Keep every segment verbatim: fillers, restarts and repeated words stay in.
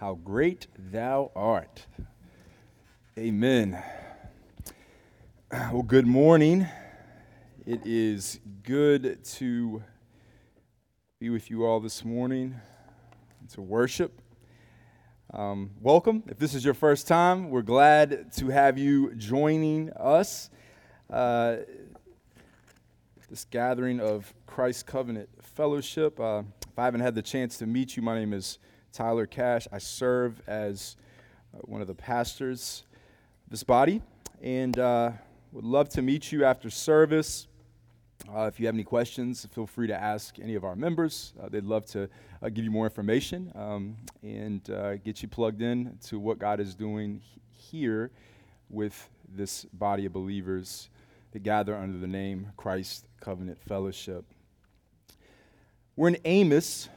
how great thou art. Amen. Well, good morning. It is good to be with you all this morning to worship. Um, welcome. If this is your first time, we're glad to have you joining us. Uh, this gathering of Christ Covenant Fellowship. Uh, if I haven't had the chance to meet you, my name is Tyler Cash. I serve as uh, one of the pastors of this body, and uh, would love to meet you after service. Uh, if you have any questions, feel free to ask any of our members. Uh, they'd love to uh, give you more information um, and uh, get you plugged in to what God is doing here with this body of believers that gather under the name Christ Covenant Fellowship. We're in Amos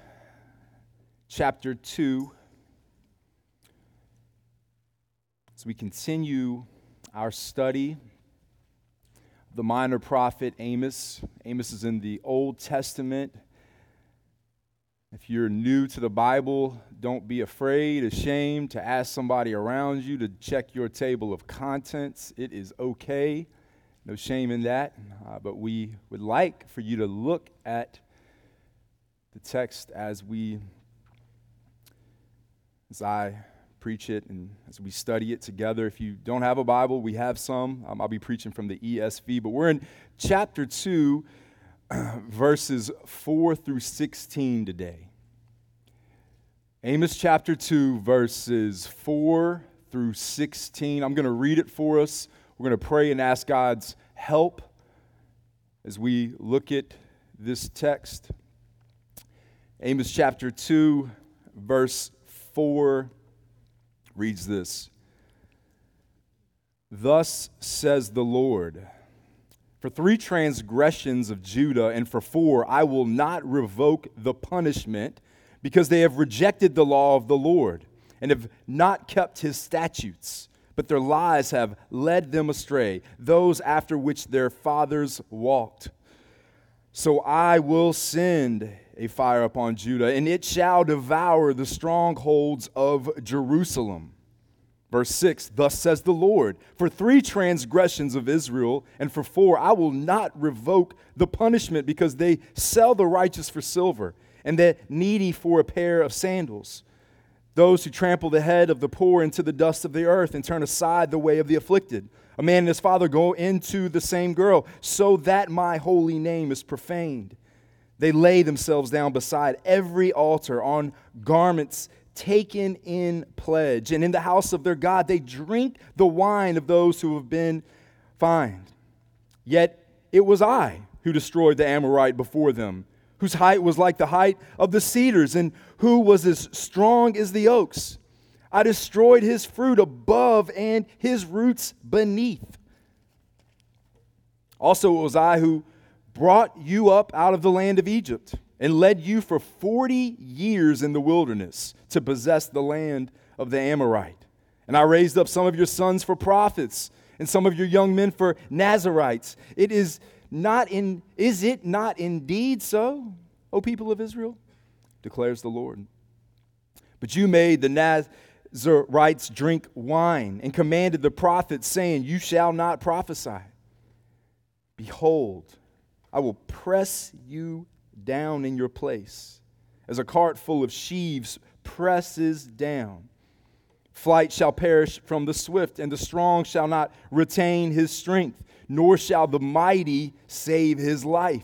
chapter two as we continue our study of the minor prophet Amos. Amos is in the Old Testament. If you're new to the Bible, don't be afraid, ashamed to ask somebody around you to check your table of contents. It is okay. No shame in that. Uh, but we would like for you to look at the text as we, as I preach it and as we study it together. If you don't have a Bible, we have some. Um, I'll be preaching from the E S V. But we're in chapter two, verses four through sixteen today. Amos chapter two, verses four through sixteen. I'm going to read it for us. We're going to pray and ask God's help as we look at this text. Amos chapter two, verse four reads this. Thus says the Lord, for three transgressions of Judah and for four, I will not revoke the punishment, because they have rejected the law of the Lord and have not kept his statutes, but their lies have led them astray, those after which their fathers walked. So I will send a fire upon Judah, and it shall devour the strongholds of Jerusalem. Verse six, thus says the Lord, for three transgressions of Israel, and for four, I will not revoke the punishment, because they sell the righteous for silver, and the needy for a pair of sandals. Those who trample the head of the poor into the dust of the earth, and turn aside the way of the afflicted. A man and his father go into the same girl, so that my holy name is profaned. They lay themselves down beside every altar on garments taken in pledge, and in the house of their God they drink the wine of those who have been fined. Yet it was I who destroyed the Amorite before them, whose height was like the height of the cedars, and who was as strong as the oaks. I destroyed his fruit above and his roots beneath. Also it was I who brought you up out of the land of Egypt, and led you for forty years in the wilderness to possess the land of the Amorite. And I raised up some of your sons for prophets, and some of your young men for Nazirites. It is not in is it not indeed so, O people of Israel? Declares the Lord. But you made the Nazirites drink wine, and commanded the prophets, saying, you shall not prophesy. Behold, I will press you down in your place, as a cart full of sheaves presses down. Flight shall perish from the swift, and the strong shall not retain his strength, nor shall the mighty save his life.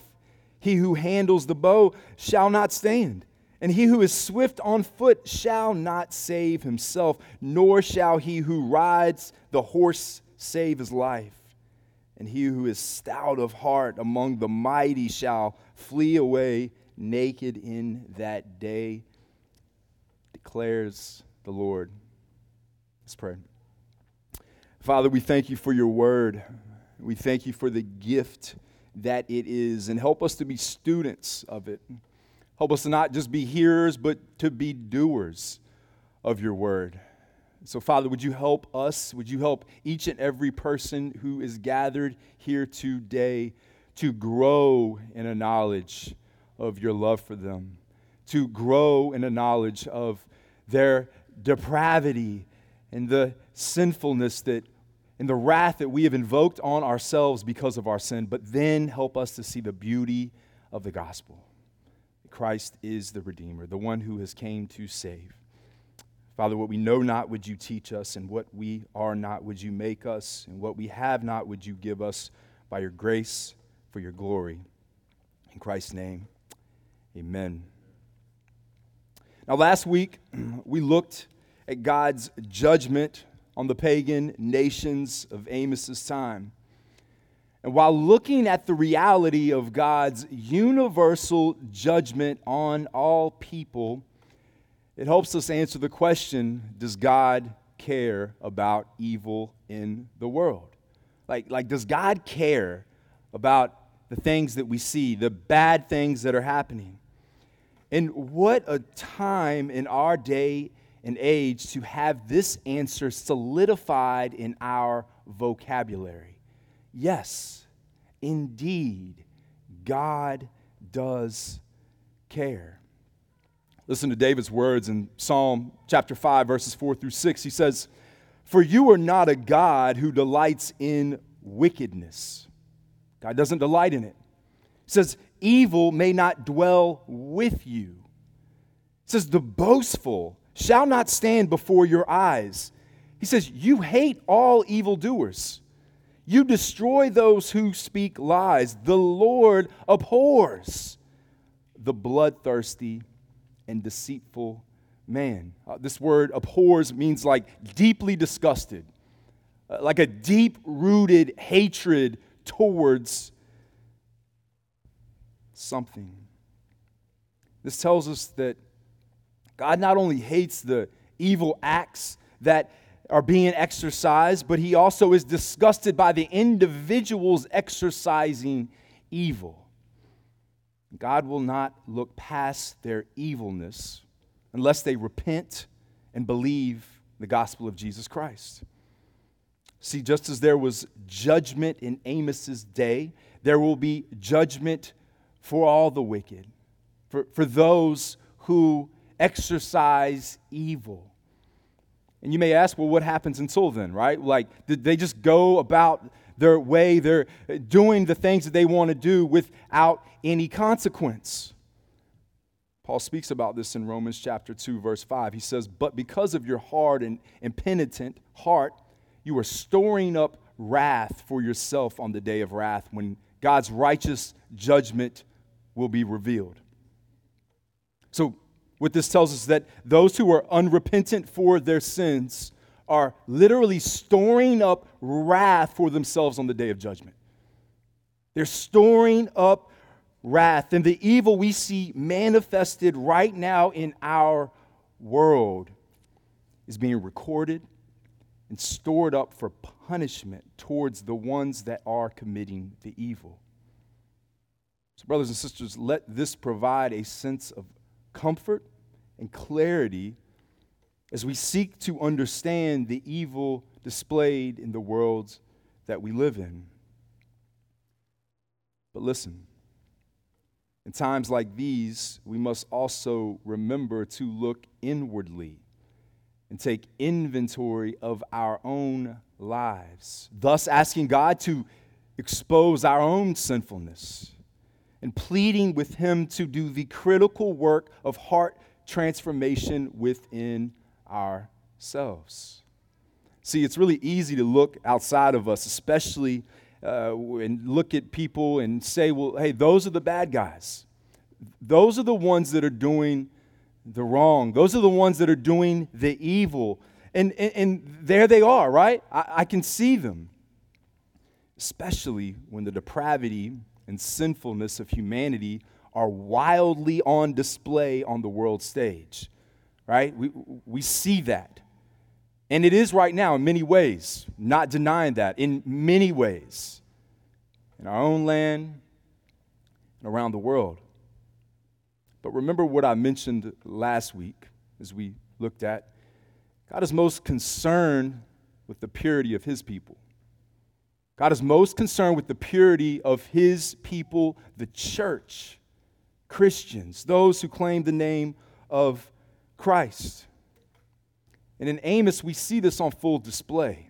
He who handles the bow shall not stand, and he who is swift on foot shall not save himself, nor shall he who rides the horse save his life. And he who is stout of heart among the mighty shall flee away naked in that day, declares the Lord. Let's pray. Father, we thank you for your word. We thank you for the gift that it is, and help us to be students of it. Help us to not just be hearers, but to be doers of your word. So, Father, would you help us? Would you help each and every person who is gathered here today to grow in a knowledge of your love for them, to grow in a knowledge of their depravity and the sinfulness that and the wrath that we have invoked on ourselves because of our sin, but then help us to see the beauty of the gospel. Christ is the Redeemer, the one who has came to save. Father, what we know not, would you teach us, and what we are not, would you make us, and what we have not, would you give us by your grace for your glory. In Christ's name, amen. Now, last week, we looked at God's judgment on the pagan nations of Amos's time. And while looking at the reality of God's universal judgment on all people, it helps us answer the question, does God care about evil in the world? Like, like, does God care about the things that we see, the bad things that are happening? And what a time in our day and age to have this answer solidified in our vocabulary. Yes, indeed, God does care. Listen to David's words in Psalm chapter five, verses four through six. He says, "For you are not a God who delights in wickedness." God doesn't delight in it. He says, "Evil may not dwell with you." He says, "The boastful shall not stand before your eyes." He says, "You hate all evildoers. You destroy those who speak lies. The Lord abhors the bloodthirsty and deceitful man." Uh, this word abhors means like deeply disgusted, uh, like a deep-rooted hatred towards something. This tells us that God not only hates the evil acts that are being exercised, but he also is disgusted by the individuals exercising evil. God will not look past their evilness unless they repent and believe the gospel of Jesus Christ. See, just as there was judgment in Amos's day, there will be judgment for all the wicked, for, for those who exercise evil. And you may ask, well, what happens until then, right? Like, did they just go about their way? They're doing the things that they want to do without any consequence. Paul speaks about this in Romans chapter two, verse five. He says, "But because of your hard and impenitent heart, you are storing up wrath for yourself on the day of wrath when God's righteous judgment will be revealed." So what this tells us is that those who are unrepentant for their sins are literally storing up wrath for themselves on the day of judgment. They're storing up wrath, and the evil we see manifested right now in our world is being recorded and stored up for punishment towards the ones that are committing the evil. So, brothers and sisters, let this provide a sense of comfort and clarity as we seek to understand the evil displayed in the worlds that we live in. But listen, in times like these, we must also remember to look inwardly and take inventory of our own lives, thus asking God to expose our own sinfulness and pleading with him to do the critical work of heart transformation within ourselves. See, it's really easy to look outside of us, especially uh, and look at people and say, well, hey, those are the bad guys. Those are the ones that are doing the wrong. Those are the ones that are doing the evil. And, and, and there they are, right? I, I can see them. Especially when the depravity and sinfulness of humanity are wildly on display on the world stage, right? We we see that. And it is right now in many ways, not denying that, in many ways, in our own land and around the world. But remember what I mentioned last week as we looked at, God is most concerned with the purity of his people. God is most concerned with the purity of his people, the church, Christians, those who claim the name of Christ. And in Amos, we see this on full display.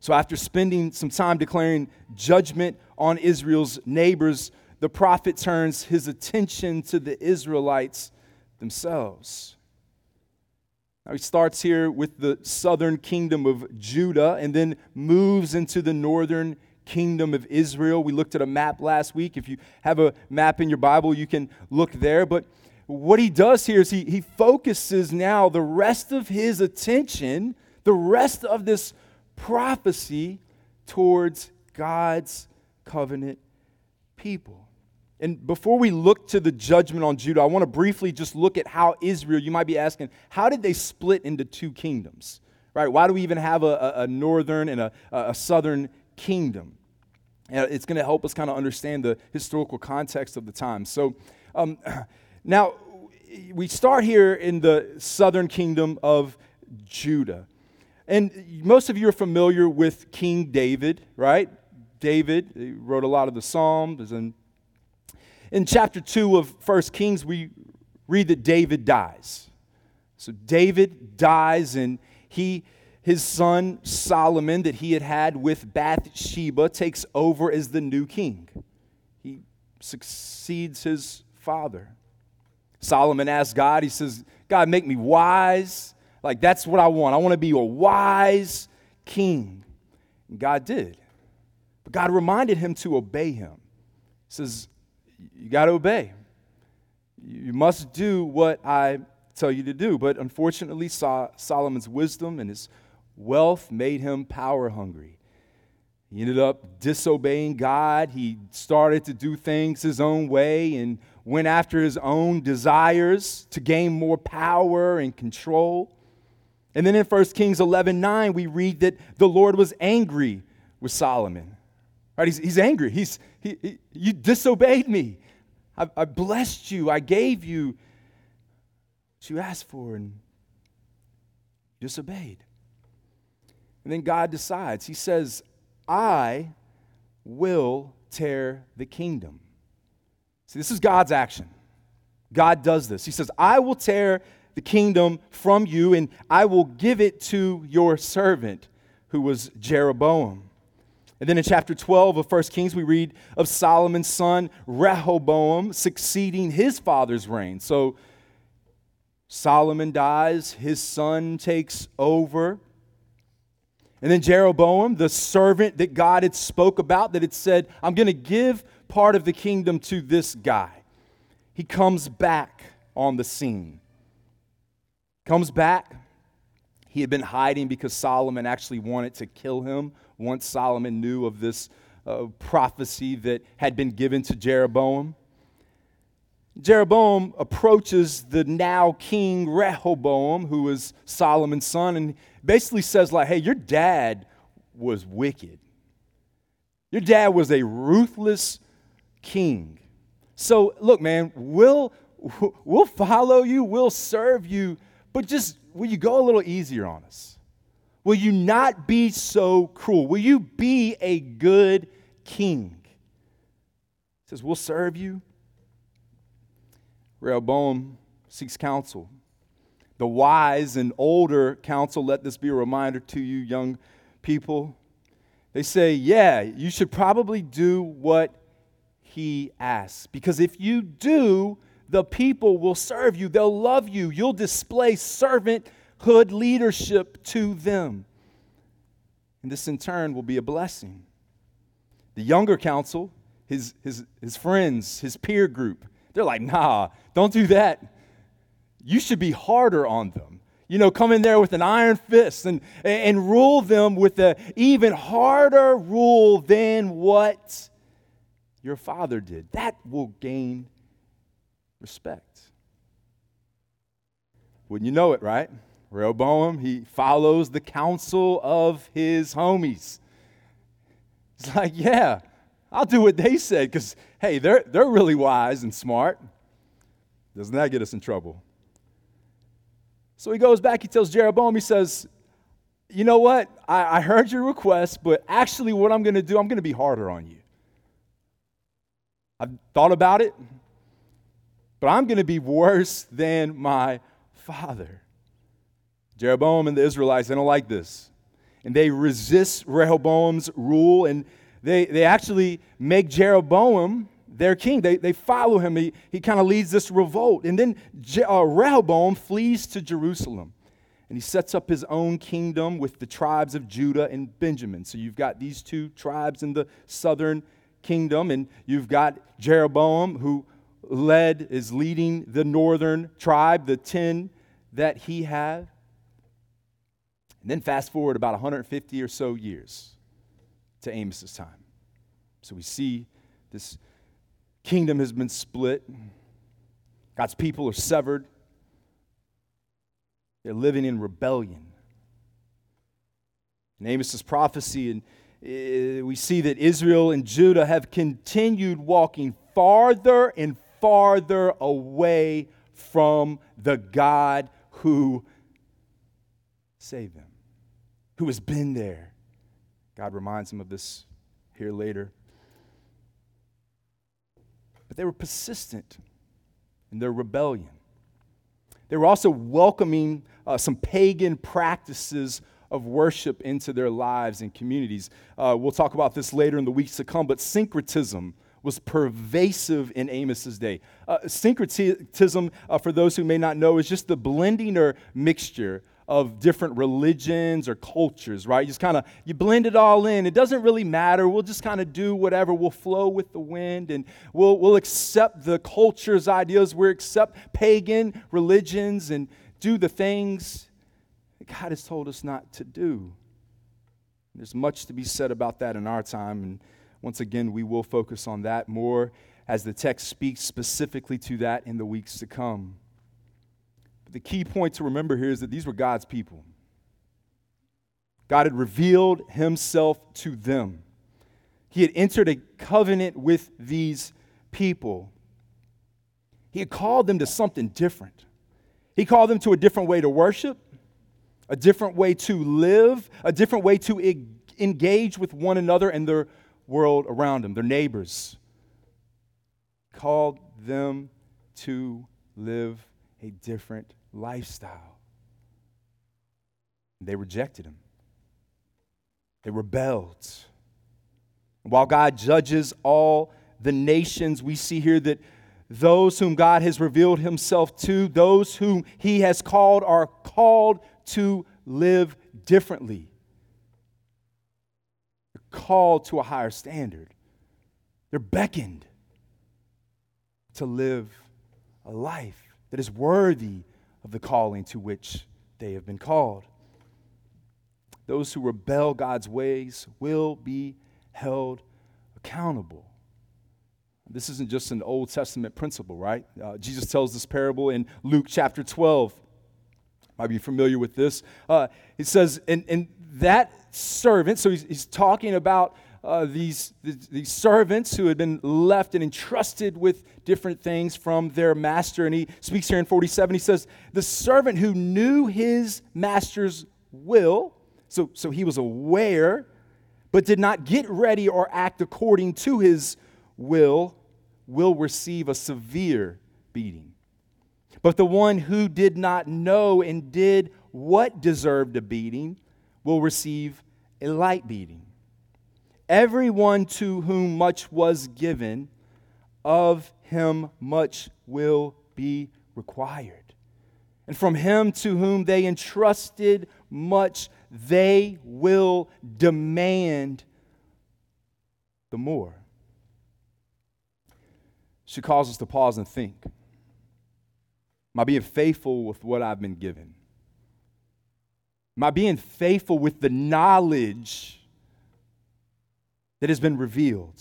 So after spending some time declaring judgment on Israel's neighbors, the prophet turns his attention to the Israelites themselves. Now he starts here with the southern kingdom of Judah and then moves into the northern kingdom of Israel. We looked at a map last week. If you have a map in your Bible, you can look there. But what he does here is he, he focuses now the rest of his attention, the rest of this prophecy towards God's covenant people. And before we look to the judgment on Judah, I want to briefly just look at how Israel, you might be asking, how did they split into two kingdoms? Right? Why do we even have a, a northern and a, a southern kingdom? And it's going to help us kind of understand the historical context of the time. So um, now we start here in the southern kingdom of Judah. And most of you are familiar with King David, right? David he wrote a lot of the Psalms and in chapter two of First Kings, we read that David dies. So David dies, and he, his son Solomon that he had had with Bathsheba takes over as the new king. He succeeds his father. Solomon asks God, he says, God, make me wise. Like, that's what I want. I want to be a wise king. And God did. But God reminded him to obey him. He says, you got to obey. You must do what I tell you to do. But unfortunately, Solomon's wisdom and his wealth made him power hungry. He ended up disobeying God. He started to do things his own way and went after his own desires to gain more power and control. And then in First Kings eleven nine, we read that the Lord was angry with Solomon. Right? He's, he's angry. He's He, he, you disobeyed me. I, I blessed you. I gave you what you asked for, and you disobeyed. And then God decides. He says, I will tear the kingdom. See, this is God's action. God does this. He says, I will tear the kingdom from you, and I will give it to your servant, who was Jeroboam. And then in chapter twelve of First Kings, we read of Solomon's son Rehoboam succeeding his father's reign. So Solomon dies, his son takes over. And then Jeroboam, the servant that God had spoke about, that had said, I'm going to give part of the kingdom to this guy. He comes back on the scene. Comes back. He had been hiding because Solomon actually wanted to kill him. Once Solomon knew of this uh, prophecy that had been given to Jeroboam. Jeroboam approaches the now king Rehoboam, who was Solomon's son, and basically says, like, hey, your dad was wicked. Your dad was a ruthless king. So, look, man, we'll, we'll follow you, we'll serve you, but just will you go a little easier on us? Will you not be so cruel? Will you be a good king? He says, we'll serve you. Rehoboam seeks counsel. The wise and older counsel, let this be a reminder to you, young people. They say, yeah, you should probably do what he asks. Because if you do, the people will serve you. They'll love you. You'll display servant Hood leadership to them. And this in turn will be a blessing. The younger council, his, his, his friends, his peer group, they're like, nah, don't do that. You should be harder on them. You know, come in there with an iron fist and, and rule them with an even harder rule than what your father did. That will gain respect. Wouldn't you know it, right? Rehoboam, he follows the counsel of his homies. It's like, yeah, I'll do what they said because, hey, they're, they're really wise and smart. Doesn't that get us in trouble? So he goes back, he tells Jeroboam, he says, you know what? I, I heard your request, but actually what I'm going to do, I'm going to be harder on you. I've thought about it, but I'm going to be worse than my father. Jeroboam and the Israelites, they don't like this. And they resist Rehoboam's rule, and they, they actually make Jeroboam their king. They, they follow him. He, he kind of leads this revolt. And then Je- uh, Rehoboam flees to Jerusalem, and he sets up his own kingdom with the tribes of Judah and Benjamin. So you've got these two tribes in the southern kingdom, and you've got Jeroboam who led, is leading the northern tribe, the ten that he had. And then fast forward about one hundred fifty or so years to Amos's time. So we see this kingdom has been split. God's people are severed. They're living in rebellion. In Amos's prophecy, and we see that Israel and Judah have continued walking farther and farther away from the God who saved them, who has been there. God reminds him of this here later. But they were persistent in their rebellion. They were also welcoming uh, some pagan practices of worship into their lives and communities. Uh, we'll talk about this later in the weeks to come, but syncretism was pervasive in Amos's day. Uh, syncretism, uh, for those who may not know, is just the blending or mixture of different religions or cultures, right? You just kind of, you blend it all in. It doesn't really matter. We'll just kind of do whatever. We'll flow with the wind, and we'll we'll accept the culture's ideas. We'll accept pagan religions and do the things that God has told us not to do. There's much to be said about that in our time, and once again, we will focus on that more as the text speaks specifically to that in the weeks to come. The key point to remember here is that these were God's people. God had revealed himself to them. He had entered a covenant with these people. He had called them to something different. He called them to a different way to worship, a different way to live, a different way to e- engage with one another and their world around them, their neighbors. Called them to live a different lifestyle. They rejected him. They rebelled. While God judges all the nations, we see here that those whom God has revealed himself to, those whom he has called, are called to live differently. They're called to a higher standard. They're beckoned to live a life that is worthy of the calling to which they have been called. Those who rebel God's ways will be held accountable. This isn't just an Old Testament principle, right? Uh, Jesus tells this parable in Luke chapter twelve. Might be familiar with this. Uh, it says, and, and that servant, so he's, he's talking about Uh, these, these these servants who had been left and entrusted with different things from their master. And he speaks here in forty-seven. He says, the servant who knew his master's will, so, so he was aware, but did not get ready or act according to his will, will receive a severe beating. But the one who did not know and did what deserved a beating will receive a light beating. Everyone to whom much was given, of him much will be required. And from him to whom they entrusted much, they will demand the more. She calls us to pause and think. Am I being faithful with what I've been given? Am I being faithful with the knowledge that has been revealed?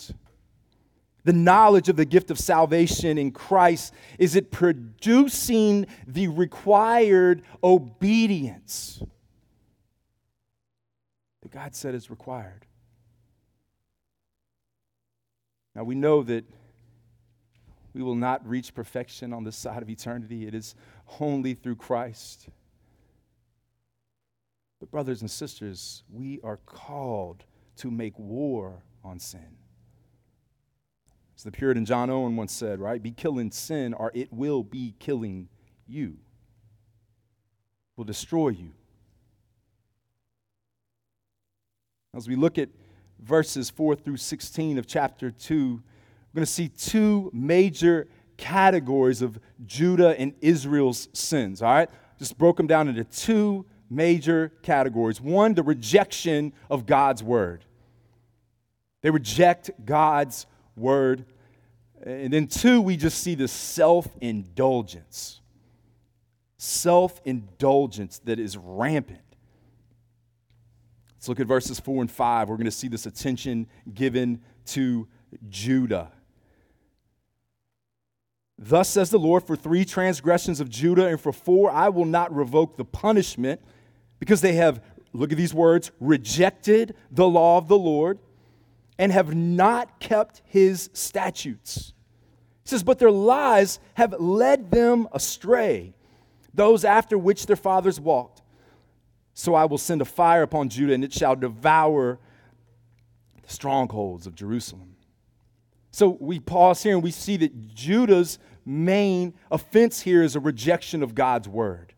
The knowledge of the gift of salvation in Christ, is it producing the required obedience that God said is required? Now we know that we will not reach perfection on this side of eternity. It is only through Christ. But brothers and sisters, we are called to make war on sin. As the Puritan John Owen once said, right? Be killing sin, or it will be killing you. It will destroy you. As we look at verses four through sixteen of chapter two, we're going to see two major categories of Judah and Israel's sins, all right? Just broke them down into two major categories. One, the rejection of God's word. They reject God's word. And then two, we just see the self-indulgence. Self-indulgence that is rampant. Let's look at verses four and five. We're going to see this attention given to Judah. Thus says the Lord, for three transgressions of Judah and for four, I will not revoke the punishment, because they have, look at these words, rejected the law of the Lord and have not kept his statutes. He says, but their lies have led them astray, those after which their fathers walked. So I will send a fire upon Judah, and it shall devour the strongholds of Jerusalem. So we pause here and we see that Judah's main offense here is a rejection of God's word.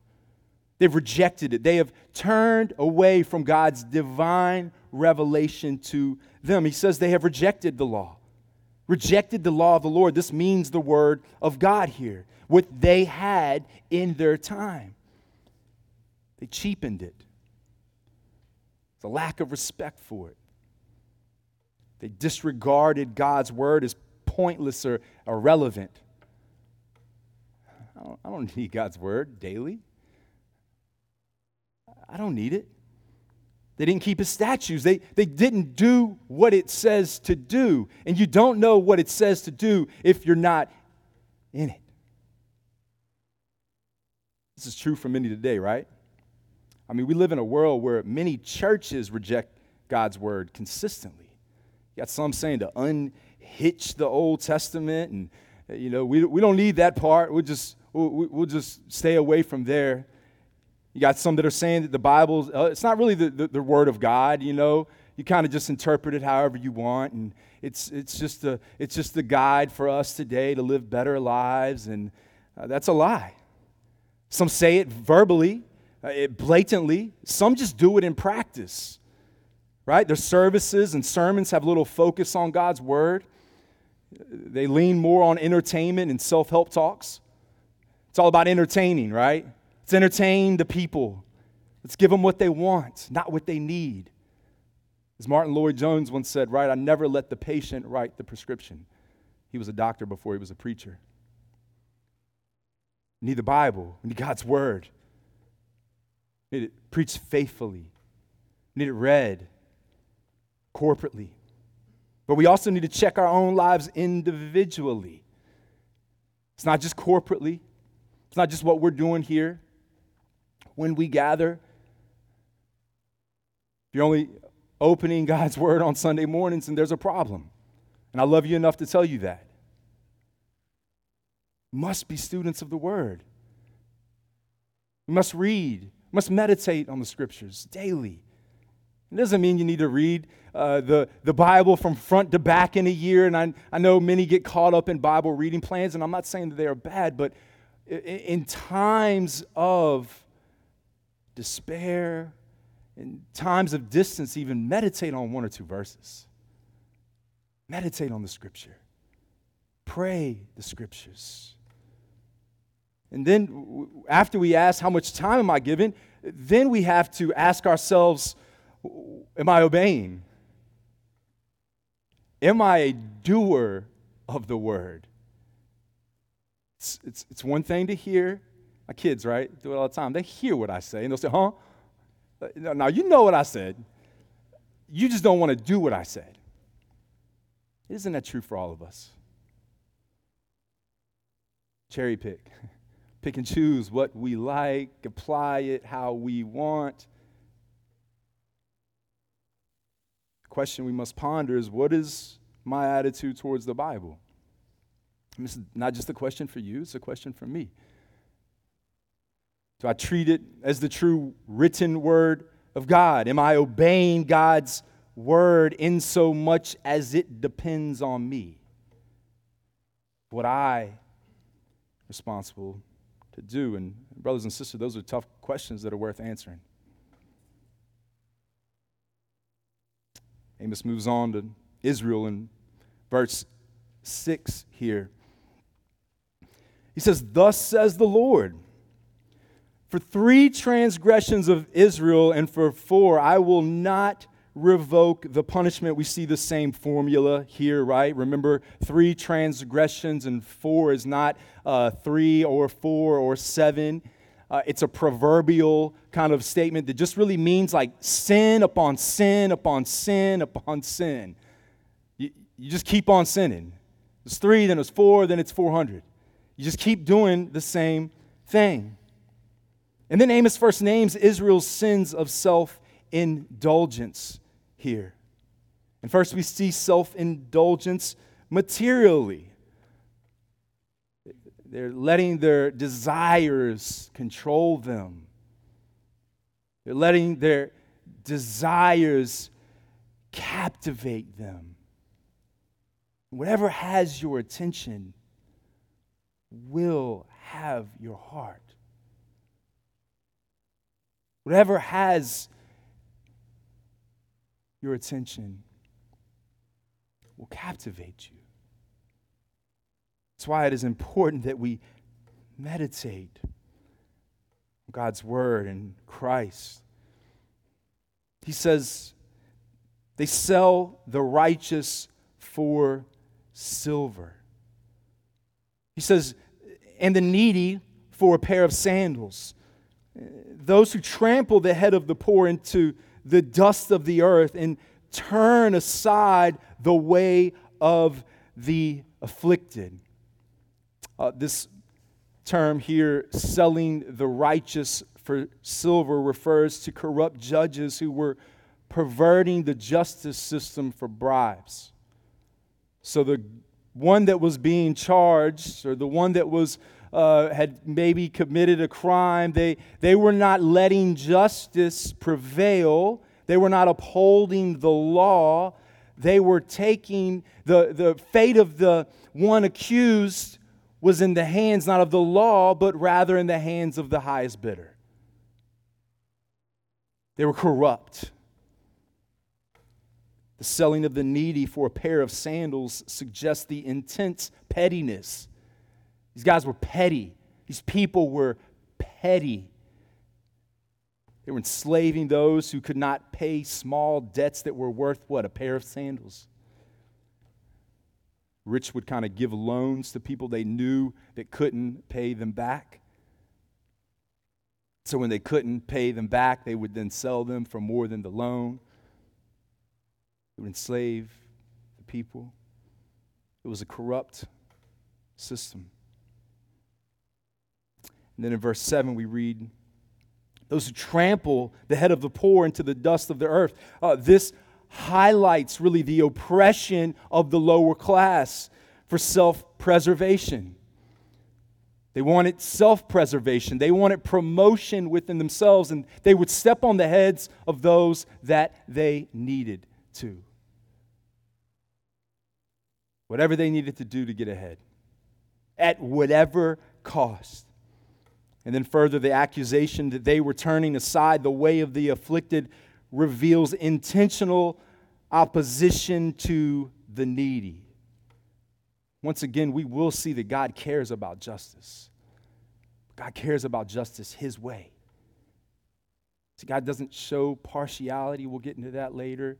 They've rejected it. They have turned away from God's divine revelation to them. He says they have rejected the law. Rejected the law of the Lord. This means the word of God here, what they had in their time. They cheapened it. The lack of respect for it. They disregarded God's word as pointless or irrelevant. I don't, I don't need God's word daily. I don't need it. They didn't keep his statutes. They, they didn't do what it says to do. And you don't know what it says to do if you're not in it. This is true for many today, right? I mean, we live in a world where many churches reject God's word consistently. You got some saying to unhitch the Old Testament, and you know we we don't need that part. We'll just we'll, we'll just stay away from there. You got some that are saying that the Bible uh, it's not really the, the the word of God. You know, you kind of just interpret it however you want, and it's it's just a it's just the guide for us today to live better lives, and uh, that's a lie. Some say it verbally, uh, it blatantly. Some just do it in practice. Right? Their services and sermons have little focus on God's word. They lean more on entertainment and self-help talks. It's all about entertaining, right? Let's entertain the people. Let's give them what they want, not what they need. As Martyn Lloyd-Jones once said, right, I never let the patient write the prescription. He was a doctor before he was a preacher. We need the Bible. We need God's word. We need it preached faithfully. We need it read corporately. But we also need to check our own lives individually. It's not just corporately. It's not just what we're doing here when we gather. If you're only opening God's word on Sunday mornings, and there's a problem. And I love you enough to tell you that. We must be students of the word. We must read. We must meditate on the scriptures daily. It doesn't mean you need to read uh, the, the Bible from front to back in a year. And I, I know many get caught up in Bible reading plans, and I'm not saying that they are bad, but in, in times of despair, in times of distance, even meditate on one or two verses. Meditate on the Scripture. Pray the Scriptures. And then after we ask, how much time am I given? Then we have to ask ourselves, am I obeying? Am I a doer of the word? It's, it's, it's one thing to hear. My kids, right, do it all the time. They hear what I say, and they'll say, huh? Now, you know what I said. You just don't want to do what I said. Isn't that true for all of us? Cherry pick. Pick and choose what we like, apply it how we want. Question we must ponder is, what is my attitude towards the Bible? And this is not just a question for you, it's a question for me. Do I treat it as the true written word of God? Am I obeying God's word in so much as it depends on me? What I responsible to do? And brothers and sisters, those are tough questions that are worth answering. Amos moves on to Israel in verse six here. He says, "Thus says the Lord, for three transgressions of Israel and for four, I will not revoke the punishment." We see the same formula here, right? Remember, three transgressions and four is not uh, three or four or seven. Uh, it's a proverbial kind of statement that just really means like sin upon sin upon sin upon sin. You, you just keep on sinning. It's three, then it's four, then it's four hundred. You just keep doing the same thing. And then Amos first names Israel's sins of self-indulgence here. And first we see self-indulgence materially. They're letting their desires control them. They're letting their desires captivate them. Whatever has your attention will have your heart. Whatever has your attention will captivate you. That's why it is important that we meditate on God's word and Christ. He says, they sell the righteous for silver. He says, and the needy for a pair of sandals. Those who trample the head of the poor into the dust of the earth and turn aside the way of the afflicted. Uh, this term here, selling the righteous for silver, refers to corrupt judges who were perverting the justice system for bribes. So the one that was being charged, or the one that was uh, had maybe committed a crime, they they were not letting justice prevail. They were not upholding the law. They were taking the the fate of the one accused was in the hands not of the law, but rather in the hands of the highest bidder. They were corrupt. The selling of the needy for a pair of sandals suggests the intense pettiness. These guys were petty. These people were petty. They were enslaving those who could not pay small debts that were worth, what, a pair of sandals? Rich would kind of give loans to people they knew that couldn't pay them back. So when they couldn't pay them back, they would then sell them for more than the loan. It would enslave the people. It was a corrupt system. And then in verse seven we read, those who trample the head of the poor into the dust of the earth. Uh, this highlights really the oppression of the lower class for self-preservation. They wanted self-preservation. They wanted promotion within themselves, and they would step on the heads of those that they needed to. Whatever they needed to do to get ahead, at whatever cost. And then further, the accusation that they were turning aside the way of the afflicted reveals intentional opposition to the needy. Once again, we will see that God cares about justice. God cares about justice His way. See, God doesn't show partiality. We'll get into that later.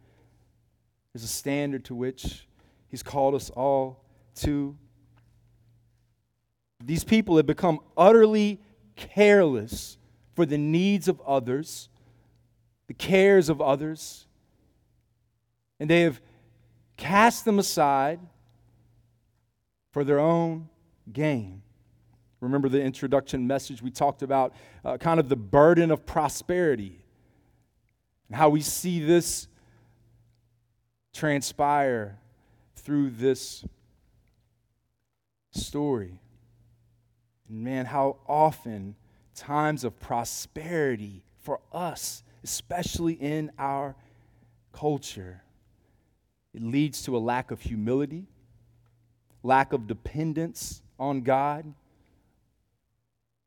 There's a standard to which He's called us all to. These people have become utterly careless for the needs of others, the cares of others, and they have cast them aside for their own gain. Remember the introduction message we talked about, uh, kind of the burden of prosperity, and how we see this transpire through this story. And man, how often times of prosperity for us, especially in our culture, it leads to a lack of humility, lack of dependence on God.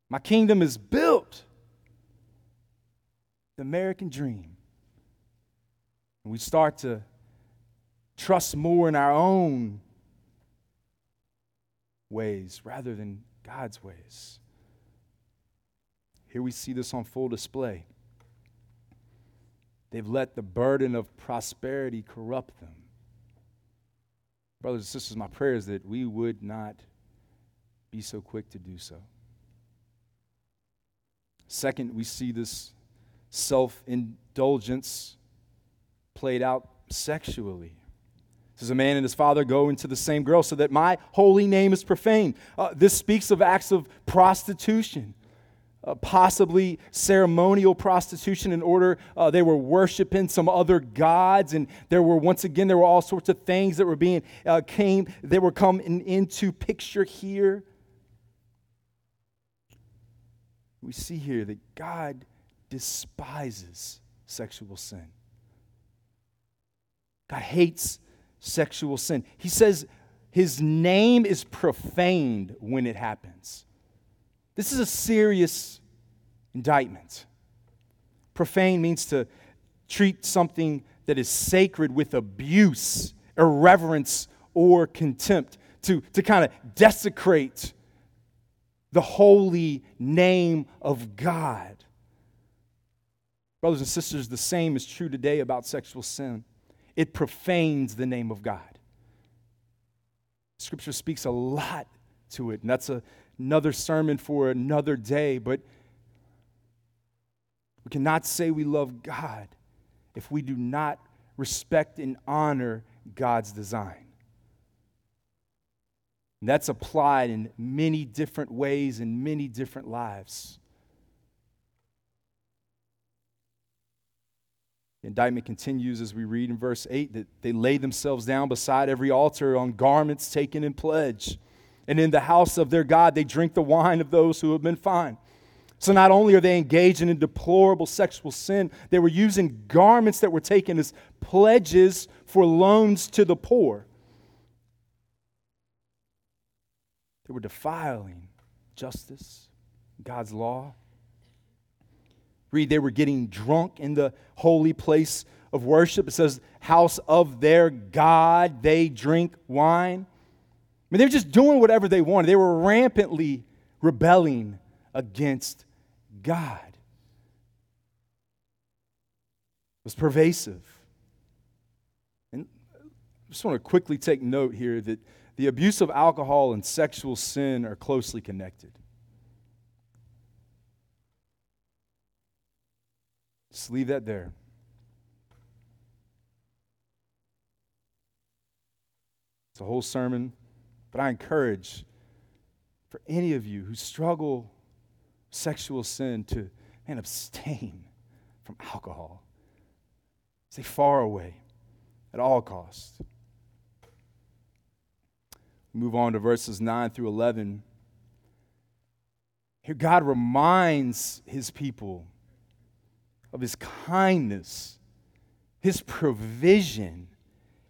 My kingdom is built. The American dream. And we start to trust more in our own ways rather than God's ways. Here we see this on full display. They've let the burden of prosperity corrupt them. Brothers and sisters, my prayer is that we would not be so quick to do so. Second, we see this self-indulgence played out sexually. It says, a man and his father go into the same girl so that my holy name is profaned. Uh, this speaks of acts of prostitution. Uh, possibly ceremonial prostitution in order uh, they were worshiping some other gods, and there were once again there were all sorts of things that were being uh, came they were coming into picture here. We see here that God despises sexual sin. God hates sexual sin. He says his name is profaned when it happens. This is a serious indictment. Profane means to treat something that is sacred with abuse, irreverence, or contempt, to, to kind of desecrate the holy name of God. Brothers and sisters, the same is true today about sexual sin. It profanes the name of God. Scripture speaks a lot to it, and that's a another sermon for another day, but we cannot say we love God if we do not respect and honor God's design. And that's applied in many different ways in many different lives. The indictment continues as we read in verse eight that they lay themselves down beside every altar on garments taken in pledge. And in the house of their God, they drink the wine of those who have been fined. So not only are they engaging in deplorable sexual sin, they were using garments that were taken as pledges for loans to the poor. They were defiling justice, God's law. Read, they were getting drunk in the holy place of worship. It says, house of their God, they drink wine. I mean, they were just doing whatever they wanted. They were rampantly rebelling against God. It was pervasive. And I just want to quickly take note here that the abuse of alcohol and sexual sin are closely connected. Just leave that there. It's a whole sermon. But I encourage for any of you who struggle with sexual sin to man, abstain from alcohol. Stay far away at all costs. Move on to verses nine through eleven. Here God reminds his people of his kindness, his provision,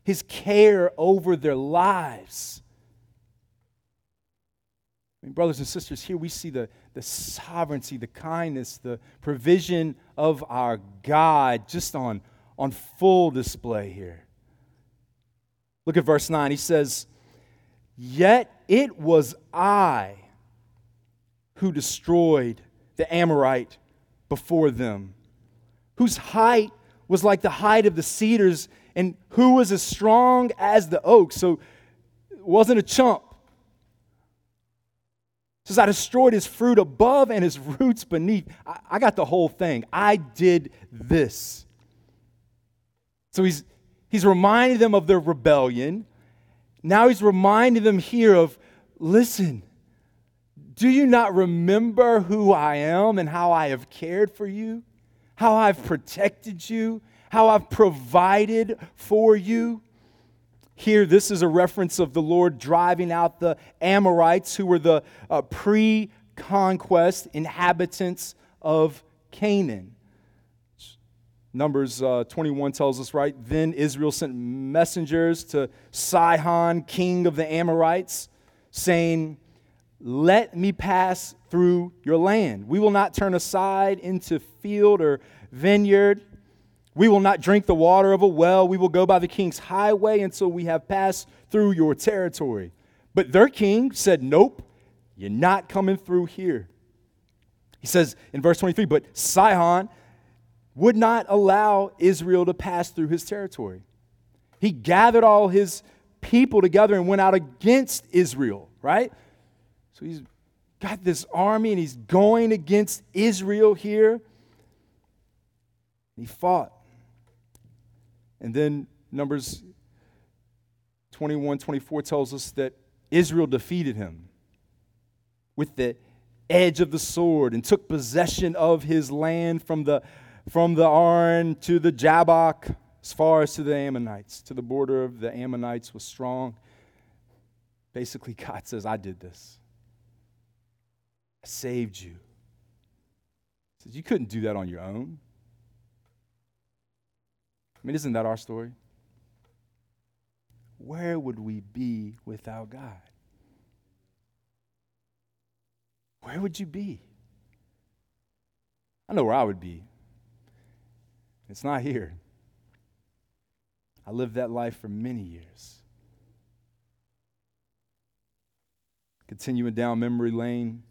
his care over their lives. I mean, brothers and sisters, here we see the, the sovereignty, the kindness, the provision of our God just on, on full display here. Look at verse nine. He says, yet it was I who destroyed the Amorite before them, whose height was like the height of the cedars, and who was as strong as the oak. So it wasn't a chump. It says, I destroyed his fruit above and his roots beneath. I, I got the whole thing. I did this. So he's he's reminding them of their rebellion. Now he's reminding them here of, listen, do you not remember who I am and how I have cared for you? How I've protected you? How I've provided for you? Here, this is a reference of the Lord driving out the Amorites, who were the uh, pre-conquest inhabitants of Canaan. Numbers uh, twenty-one tells us, right? Then Israel sent messengers to Sihon, king of the Amorites, saying, let me pass through your land. We will not turn aside into field or vineyard. We will not drink the water of a well. We will go by the king's highway until we have passed through your territory. But their king said, nope, you're not coming through here. He says in verse twenty-three, but Sihon would not allow Israel to pass through his territory. He gathered all his people together and went out against Israel, right? So he's got this army and he's going against Israel here. He fought. And then Numbers twenty-one twenty-four tells us that Israel defeated him with the edge of the sword and took possession of his land from the from the Arnon to the Jabbok, as far as to the Ammonites, to the border of the Ammonites was strong. Basically, God says, I did this. I saved you. He says, you couldn't do that on your own. I mean, isn't that our story? Where would we be without God? Where would you be? I know where I would be. It's not here. I lived that life for many years. Continuing down memory lane,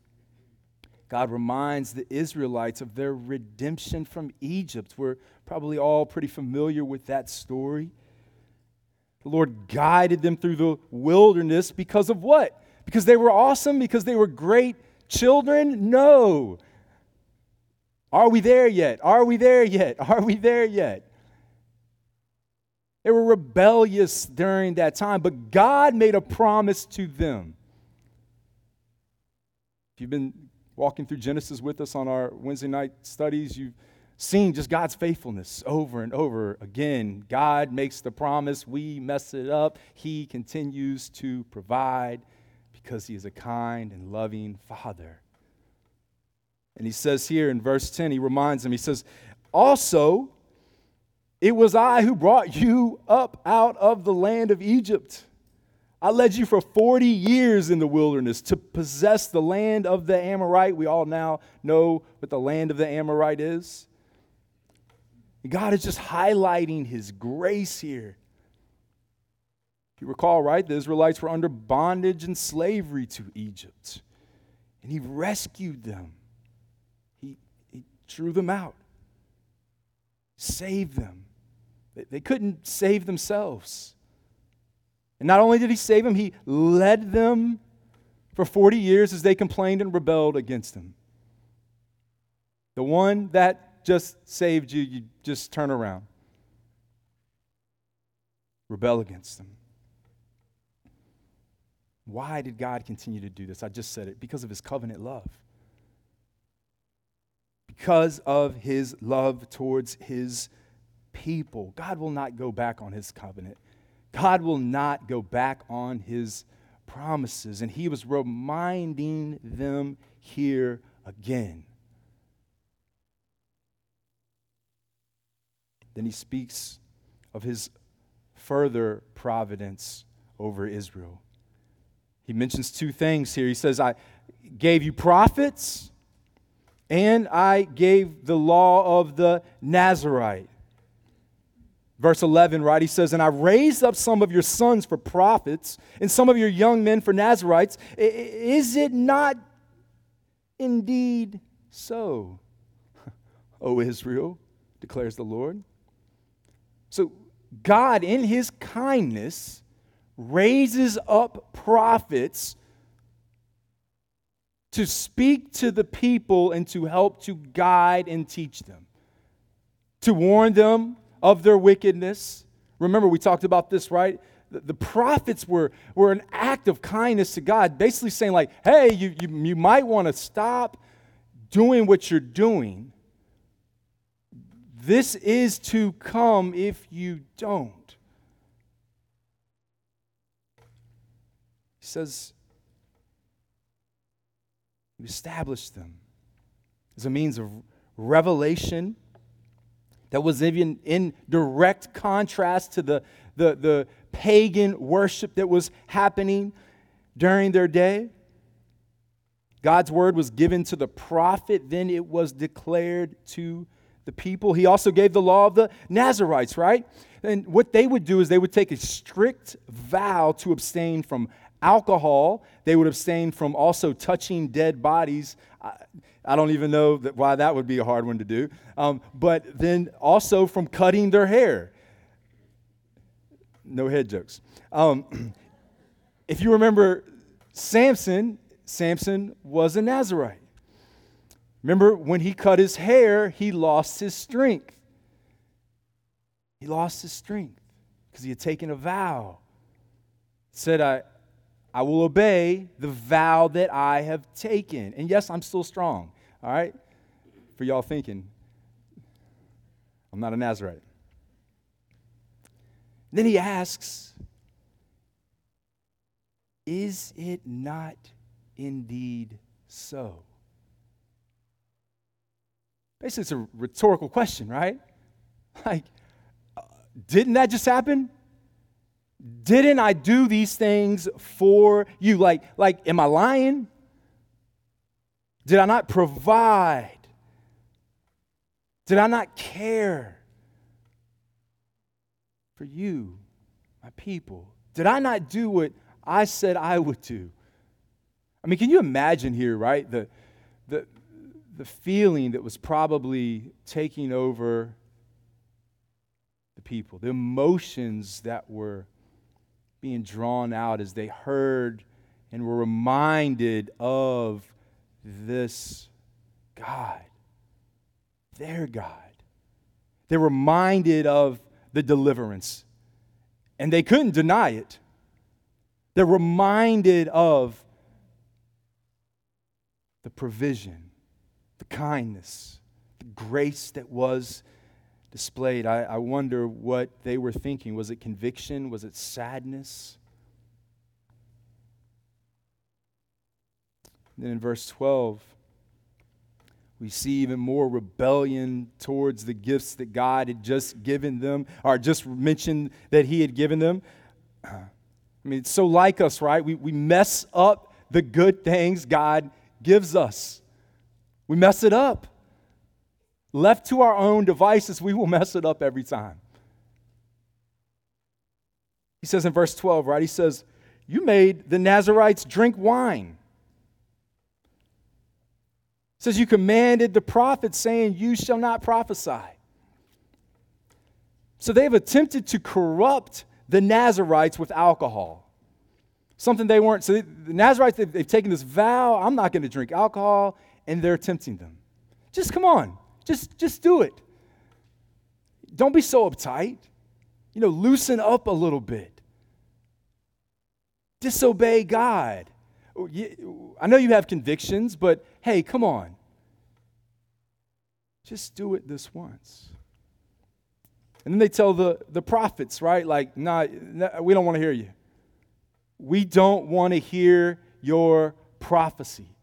God reminds the Israelites of their redemption from Egypt. We're probably all pretty familiar with that story. The Lord guided them through the wilderness because of what? Because they were awesome? Because they were great children? No. Are we there yet? Are we there yet? Are we there yet? They were rebellious during that time, but God made a promise to them. If you've been walking through Genesis with us on our Wednesday night studies, you've seen just God's faithfulness over and over again. God makes the promise. We mess it up. He continues to provide because he is a kind and loving Father. And he says here in verse ten, he reminds them, he says, also, it was I who brought you up out of the land of Egypt. I led you for forty years in the wilderness to possess the land of the Amorite. We all now know what the land of the Amorite is. God is just highlighting his grace here. If you recall, right, the Israelites were under bondage and slavery to Egypt. And he rescued them. Drew them out, saved them. They, they couldn't save themselves. And not only did he save them, he led them for forty years as they complained and rebelled against him. The one that just saved you, you just turn around. Rebel against him. Why did God continue to do this? I just said it. Because of his covenant love. Because of his love towards his people. God will not go back on his covenant. God will not go back on his promises. And he was reminding them here again. Then he speaks of his further providence over Israel. He mentions two things here. He says, I gave you prophets, and I gave the law of the Nazirite. Verse eleven, right, he says, and I raised up some of your sons for prophets and some of your young men for Nazirites. Is it not indeed so, O Israel, declares the Lord? So God, in his kindness, raises up prophets to speak to the people and to help to guide and teach them, to warn them of their wickedness. Remember, we talked about this, right? The, the prophets were, were an act of kindness to God, basically saying like, hey, you, you, you might want to stop doing what you're doing. This is to come if you don't. He says, you established them as a means of revelation that was even in direct contrast to the, the, the pagan worship that was happening during their day. God's word was given to the prophet, then it was declared to the people. He also gave the law of the Nazirites, right? And what they would do is they would take a strict vow to abstain from alcohol. They would abstain from also touching dead bodies. I, I don't even know that why that would be a hard one to do. Um, but then also from cutting their hair. No head jokes. Um, if you remember Samson, Samson was a Nazirite. Remember when he cut his hair, he lost his strength. He lost his strength because he had taken a vow. He said, I, I will obey the vow that I have taken. And yes, I'm still strong, all right? For y'all thinking, I'm not a Nazirite. Then he asks, is it not indeed so? Basically, it's a rhetorical question, right? Like, didn't that just happen? Didn't I do these things for you? Like, like, am I lying? Did I not provide? Did I not care for you, my people? Did I not do what I said I would do? I mean, can you imagine here, right? The, the, the feeling that was probably taking over the people, the emotions that were being drawn out as they heard and were reminded of this God, their God. They're reminded of the deliverance, and they couldn't deny it. They're reminded of the provision, the kindness, the grace that was displayed. I, I wonder what they were thinking. Was it conviction? Was it sadness? And then in verse twelve, we see even more rebellion towards the gifts that God had just given them, or just mentioned that He had given them. I mean, it's so like us, right? We, we mess up the good things God gives us. We mess it up. Left to our own devices, we will mess it up every time. He says in verse twelve, right? He says, you made the Nazirites drink wine. He says, you commanded the prophets, saying, you shall not prophesy. So they have attempted to corrupt the Nazirites with alcohol. Something they weren't. So the Nazirites, they've, they've taken this vow, I'm not going to drink alcohol, and they're tempting them. Just come on. Just just do it. Don't be so uptight. You know, loosen up a little bit. Disobey God. I know you have convictions, but hey, come on. Just do it this once. And then they tell the, the prophets, right? Like, nah, nah, we don't want to hear you. We don't want to hear your prophecy.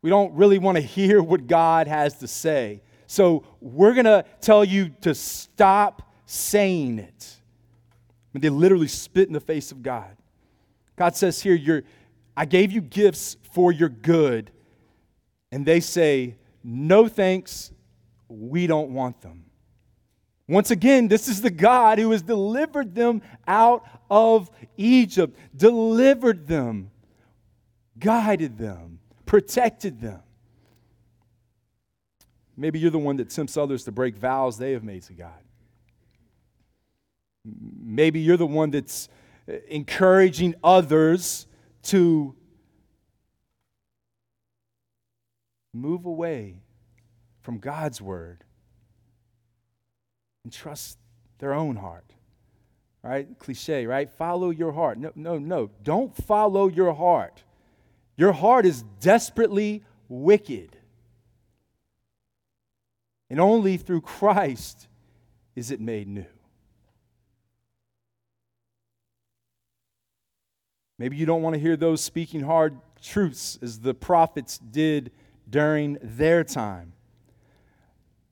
We don't really want to hear what God has to say. So we're going to tell you to stop saying it. I mean, they literally spit in the face of God. God says here, You're, I gave you gifts for your good. And they say, no thanks, we don't want them. Once again, this is the God who has delivered them out of Egypt, delivered them, guided them, protected them. Maybe you're the one that tempts others to break vows they have made to God. Maybe you're the one that's encouraging others to move away from God's word and trust their own heart. Right? Cliche, right? Follow your heart. No, no, no. Don't follow your heart. Your heart is desperately wicked. And only through Christ is it made new. Maybe you don't want to hear those speaking hard truths as the prophets did during their time.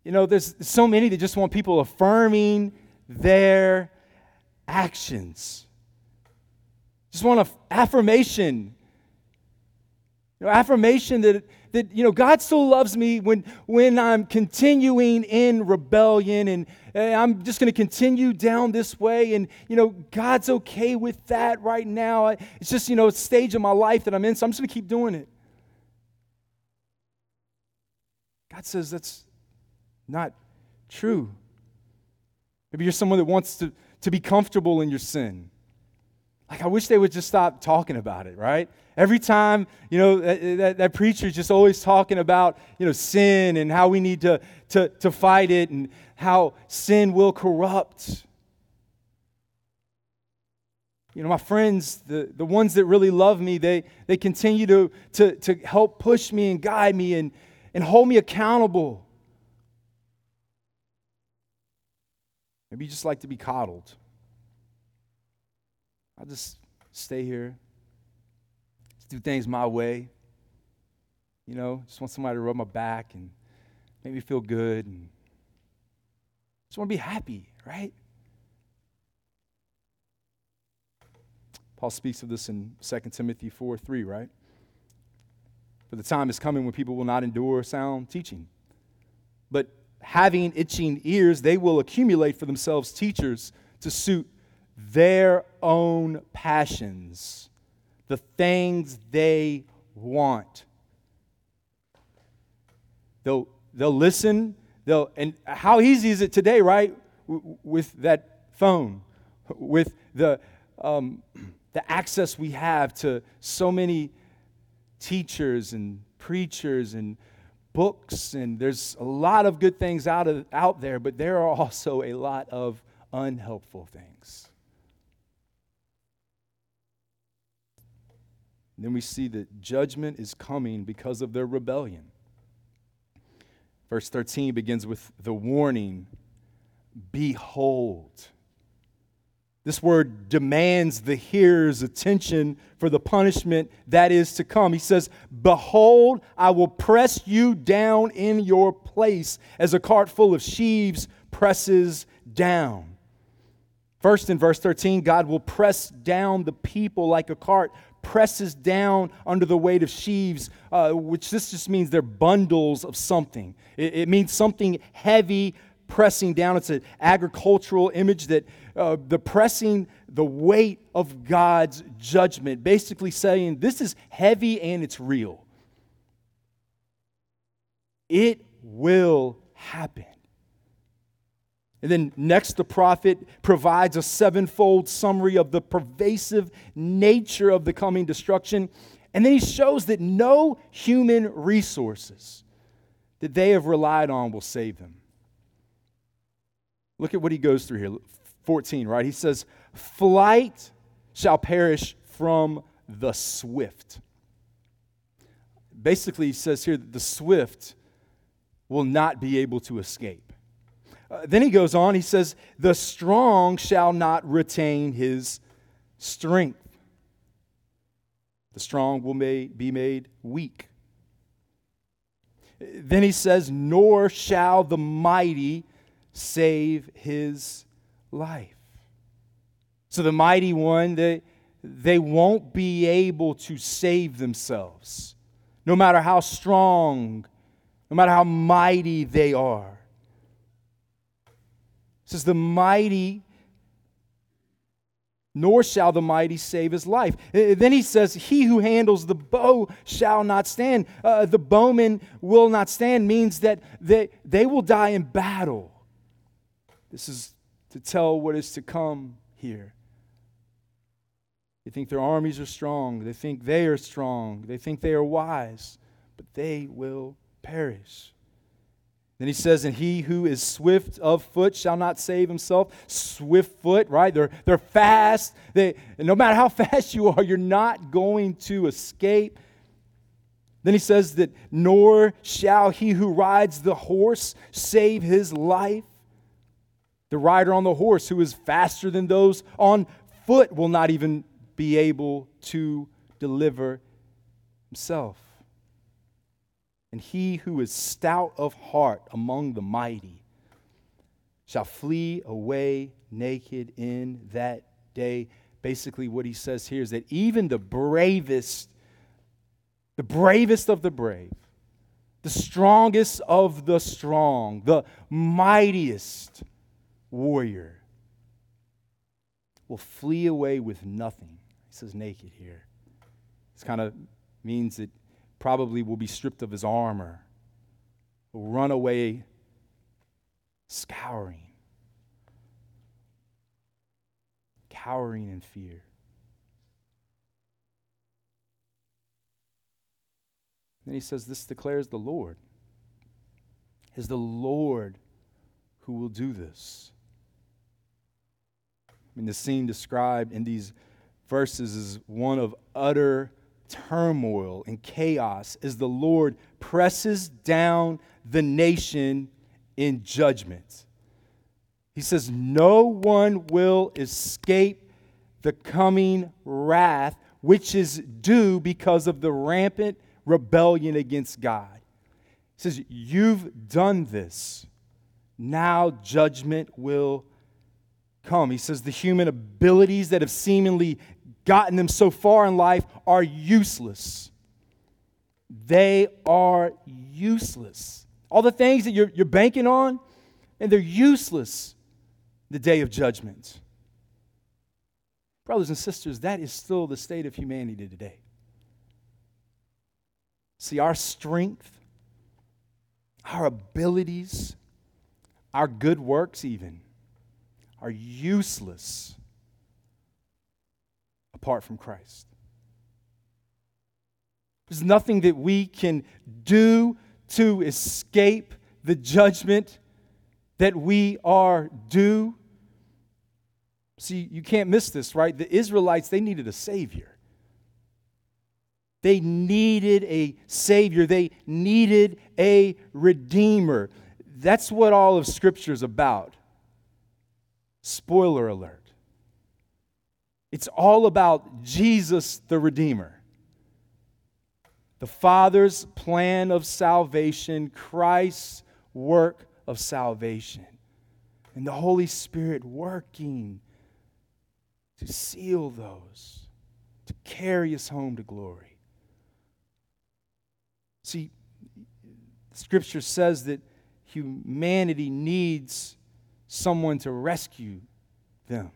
You know, there's so many that just want people affirming their actions. Just want an affirmation. You know, affirmation that that, you know, God still loves me when, when I'm continuing in rebellion and, and I'm just going to continue down this way. And, you know, God's okay with that right now. It's just, you know, a stage of my life that I'm in, so I'm just going to keep doing it. God says that's not true. Maybe you're someone that wants to, to be comfortable in your sin. Like, I wish they would just stop talking about it, right? Every time, you know, that, that, that preacher's just always talking about, you know, sin and how we need to, to, to fight it and how sin will corrupt. You know, my friends, the, the ones that really love me, they, they continue to, to, to help push me and guide me and, and hold me accountable. Maybe you just like to be coddled. I'll just stay here, just do things my way, you know, just want somebody to rub my back and make me feel good, and just want to be happy, right? Paul speaks of this in Second Timothy four three, right? For the time is coming when people will not endure sound teaching, but having itching ears, they will accumulate for themselves teachers to suit their own passions, the things they want. They'll they'll listen. They'll and how easy is it today, right? W- with that phone, with the um, the access we have to so many teachers and preachers and books, and there's a lot of good things out of out there, but there are also a lot of unhelpful things. Then we see that judgment is coming because of their rebellion. Verse thirteen begins with the warning, behold. This word demands the hearer's attention for the punishment that is to come. He says, behold, I will press you down in your place as a cart full of sheaves presses down. First, in verse thirteen, God will press down the people like a cart presses down under the weight of sheaves, uh, which this just means they're bundles of something. It, it means something heavy pressing down. It's an agricultural image that uh, the pressing, the weight of God's judgment, basically saying this is heavy and it's real. It will happen. And then next, the prophet provides a sevenfold summary of the pervasive nature of the coming destruction. And then he shows that no human resources that they have relied on will save them. Look at what he goes through here, fourteen, right? He says, flight shall perish from the swift. Basically, he says here that the swift will not be able to escape. Uh, then he goes on, he says, the strong shall not retain his strength. The strong will made, be made weak. Then he says, nor shall the mighty save his life. So the mighty one, they, they won't be able to save themselves, no matter how strong, no matter how mighty they are. It says the mighty, nor shall the mighty save his life. Then he says, he who handles the bow shall not stand. Uh, the bowman will not stand means that they, they will die in battle. This is to tell what is to come here. They think their armies are strong. They think they are strong. They think they are wise, but they will perish. Then he says, and he who is swift of foot shall not save himself. Swift foot, right? They're, they're fast. They, and no matter how fast you are, you're not going to escape. Then he says that nor shall he who rides the horse save his life. The rider on the horse who is faster than those on foot will not even be able to deliver himself. And he who is stout of heart among the mighty shall flee away naked in that day. Basically, what he says here is that even the bravest, the bravest of the brave the strongest of the strong, the mightiest warrior, will flee away with nothing. He says naked here. This kind of means that probably will be stripped of his armor, will run away scouring, cowering in fear. Then he says, this declares the Lord. It is the Lord who will do this. I mean, the scene described in these verses is one of utter turmoil and chaos as the Lord presses down the nation in judgment. He says, no one will escape the coming wrath, which is due because of the rampant rebellion against God. He says, you've done this. Now judgment will come. He says, the human abilities that have seemingly gotten them so far in life are useless. They are useless. All the things that you're, you're banking on, and they're useless the day of judgment. Brothers and sisters, that is still the state of humanity today. See, our strength, our abilities, our good works even, are useless apart from Christ. There's nothing that we can do to escape the judgment that we are due. See, you can't miss this, right? The Israelites, they needed a Savior. They needed a Savior. They needed a Redeemer. That's what all of Scripture is about. Spoiler alert. It's all about Jesus the Redeemer. The Father's plan of salvation, Christ's work of salvation, and the Holy Spirit working to seal those, to carry us home to glory. See, Scripture says that humanity needs someone to rescue them.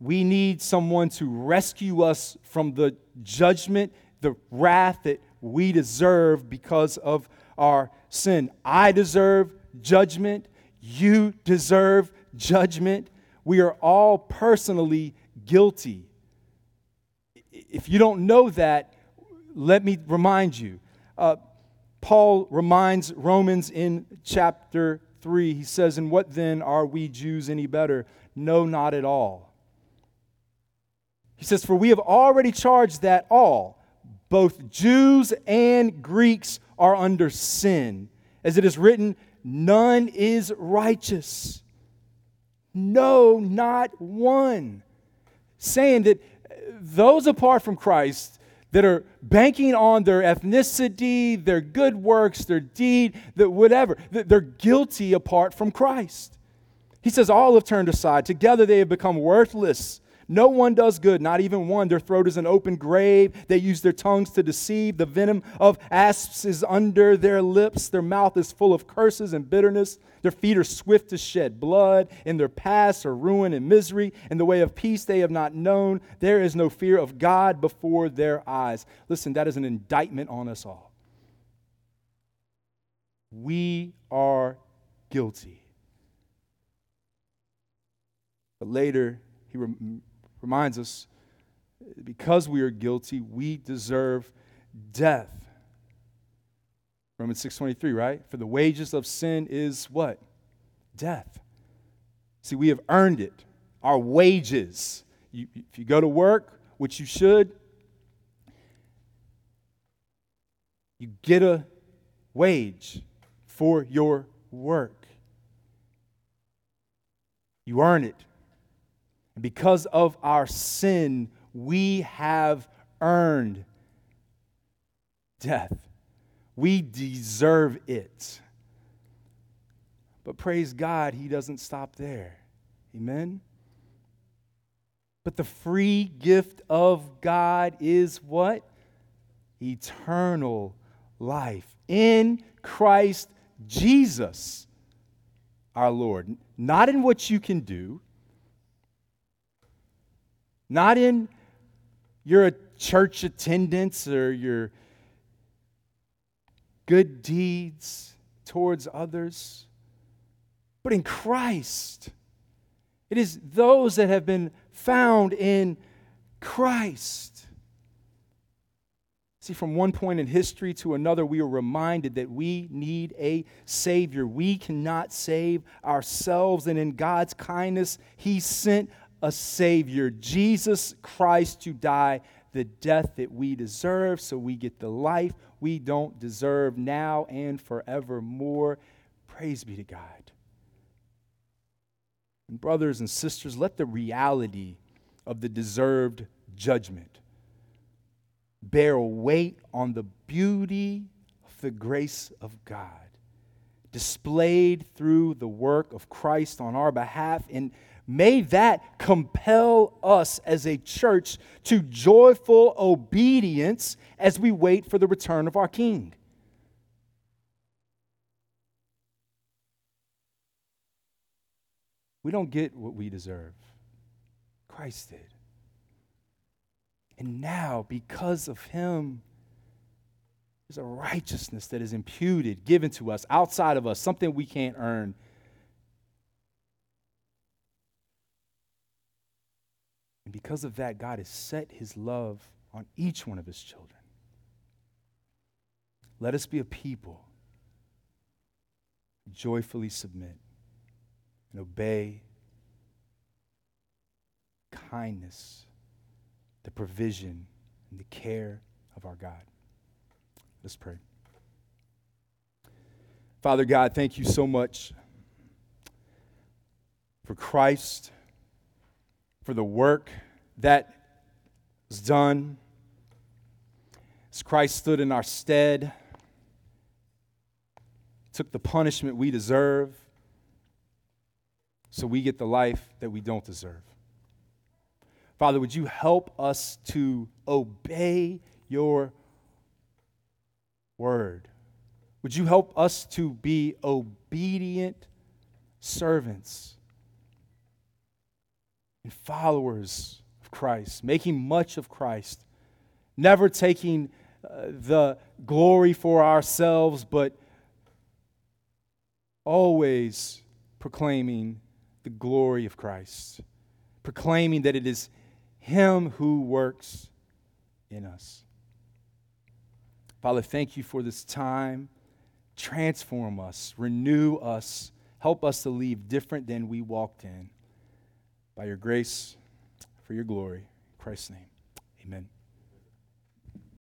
We need someone to rescue us from the judgment, the wrath that we deserve because of our sin. I deserve judgment. You deserve judgment. We are all personally guilty. If you don't know that, let me remind you. Uh, Paul reminds Romans in chapter three. He says, and what then are we Jews any better? No, not at all. He says, for we have already charged that all, both Jews and Greeks, are under sin. As it is written, none is righteous. No, not one. Saying that those apart from Christ that are banking on their ethnicity, their good works, their deed, that whatever, they're guilty apart from Christ. He says, all have turned aside. Together they have become worthless. No one does good, not even one. Their throat is an open grave. They use their tongues to deceive. The venom of asps is under their lips. Their mouth is full of curses and bitterness. Their feet are swift to shed blood, and their paths are ruin and misery. And the way of peace they have not known. There is no fear of God before their eyes. Listen, that is an indictment on us all. We are guilty. But later, he rem- reminds us, because we are guilty, we deserve death. Romans six twenty-three, right? For the wages of sin is what? Death. See, we have earned it. Our wages. You, if you go to work, which you should, you get a wage for your work. You earn it. Because of our sin, we have earned death. We deserve it. But praise God, He doesn't stop there. Amen? But the free gift of God is what? Eternal life in Christ Jesus, our Lord. Not in what you can do, not in your church attendance or your good deeds towards others, but in Christ. It is those that have been found in Christ. See, from one point in history to another, we are reminded that we need a Savior. We cannot save ourselves, and in God's kindness, He sent a Savior, Jesus Christ, to die the death that we deserve, so we get the life we don't deserve now and forevermore. Praise be to God. And brothers and sisters, let the reality of the deserved judgment bear weight on the beauty of the grace of God, displayed through the work of Christ on our behalf, and may that compel us as a church to joyful obedience as we wait for the return of our King. We don't get what we deserve. Christ did. And now, because of Him, there's a righteousness that is imputed, given to us, outside of us, something we can't earn. And because of that, God has set His love on each one of His children. Let us be a people who joyfully submit and obey kindness, the provision, and the care of our God. Let's pray. Father God, thank you so much for Christ, for the work that was done, as Christ stood in our stead, took the punishment we deserve, so we get the life that we don't deserve. Father, would you help us to obey your word? Would you help us to be obedient servants and followers of Christ, making much of Christ, never taking uh, the glory for ourselves, but always proclaiming the glory of Christ, proclaiming that it is Him who works in us. Father, thank you for this time. Transform us, renew us, help us to leave different than we walked in. By your grace, for your glory, in Christ's name, amen.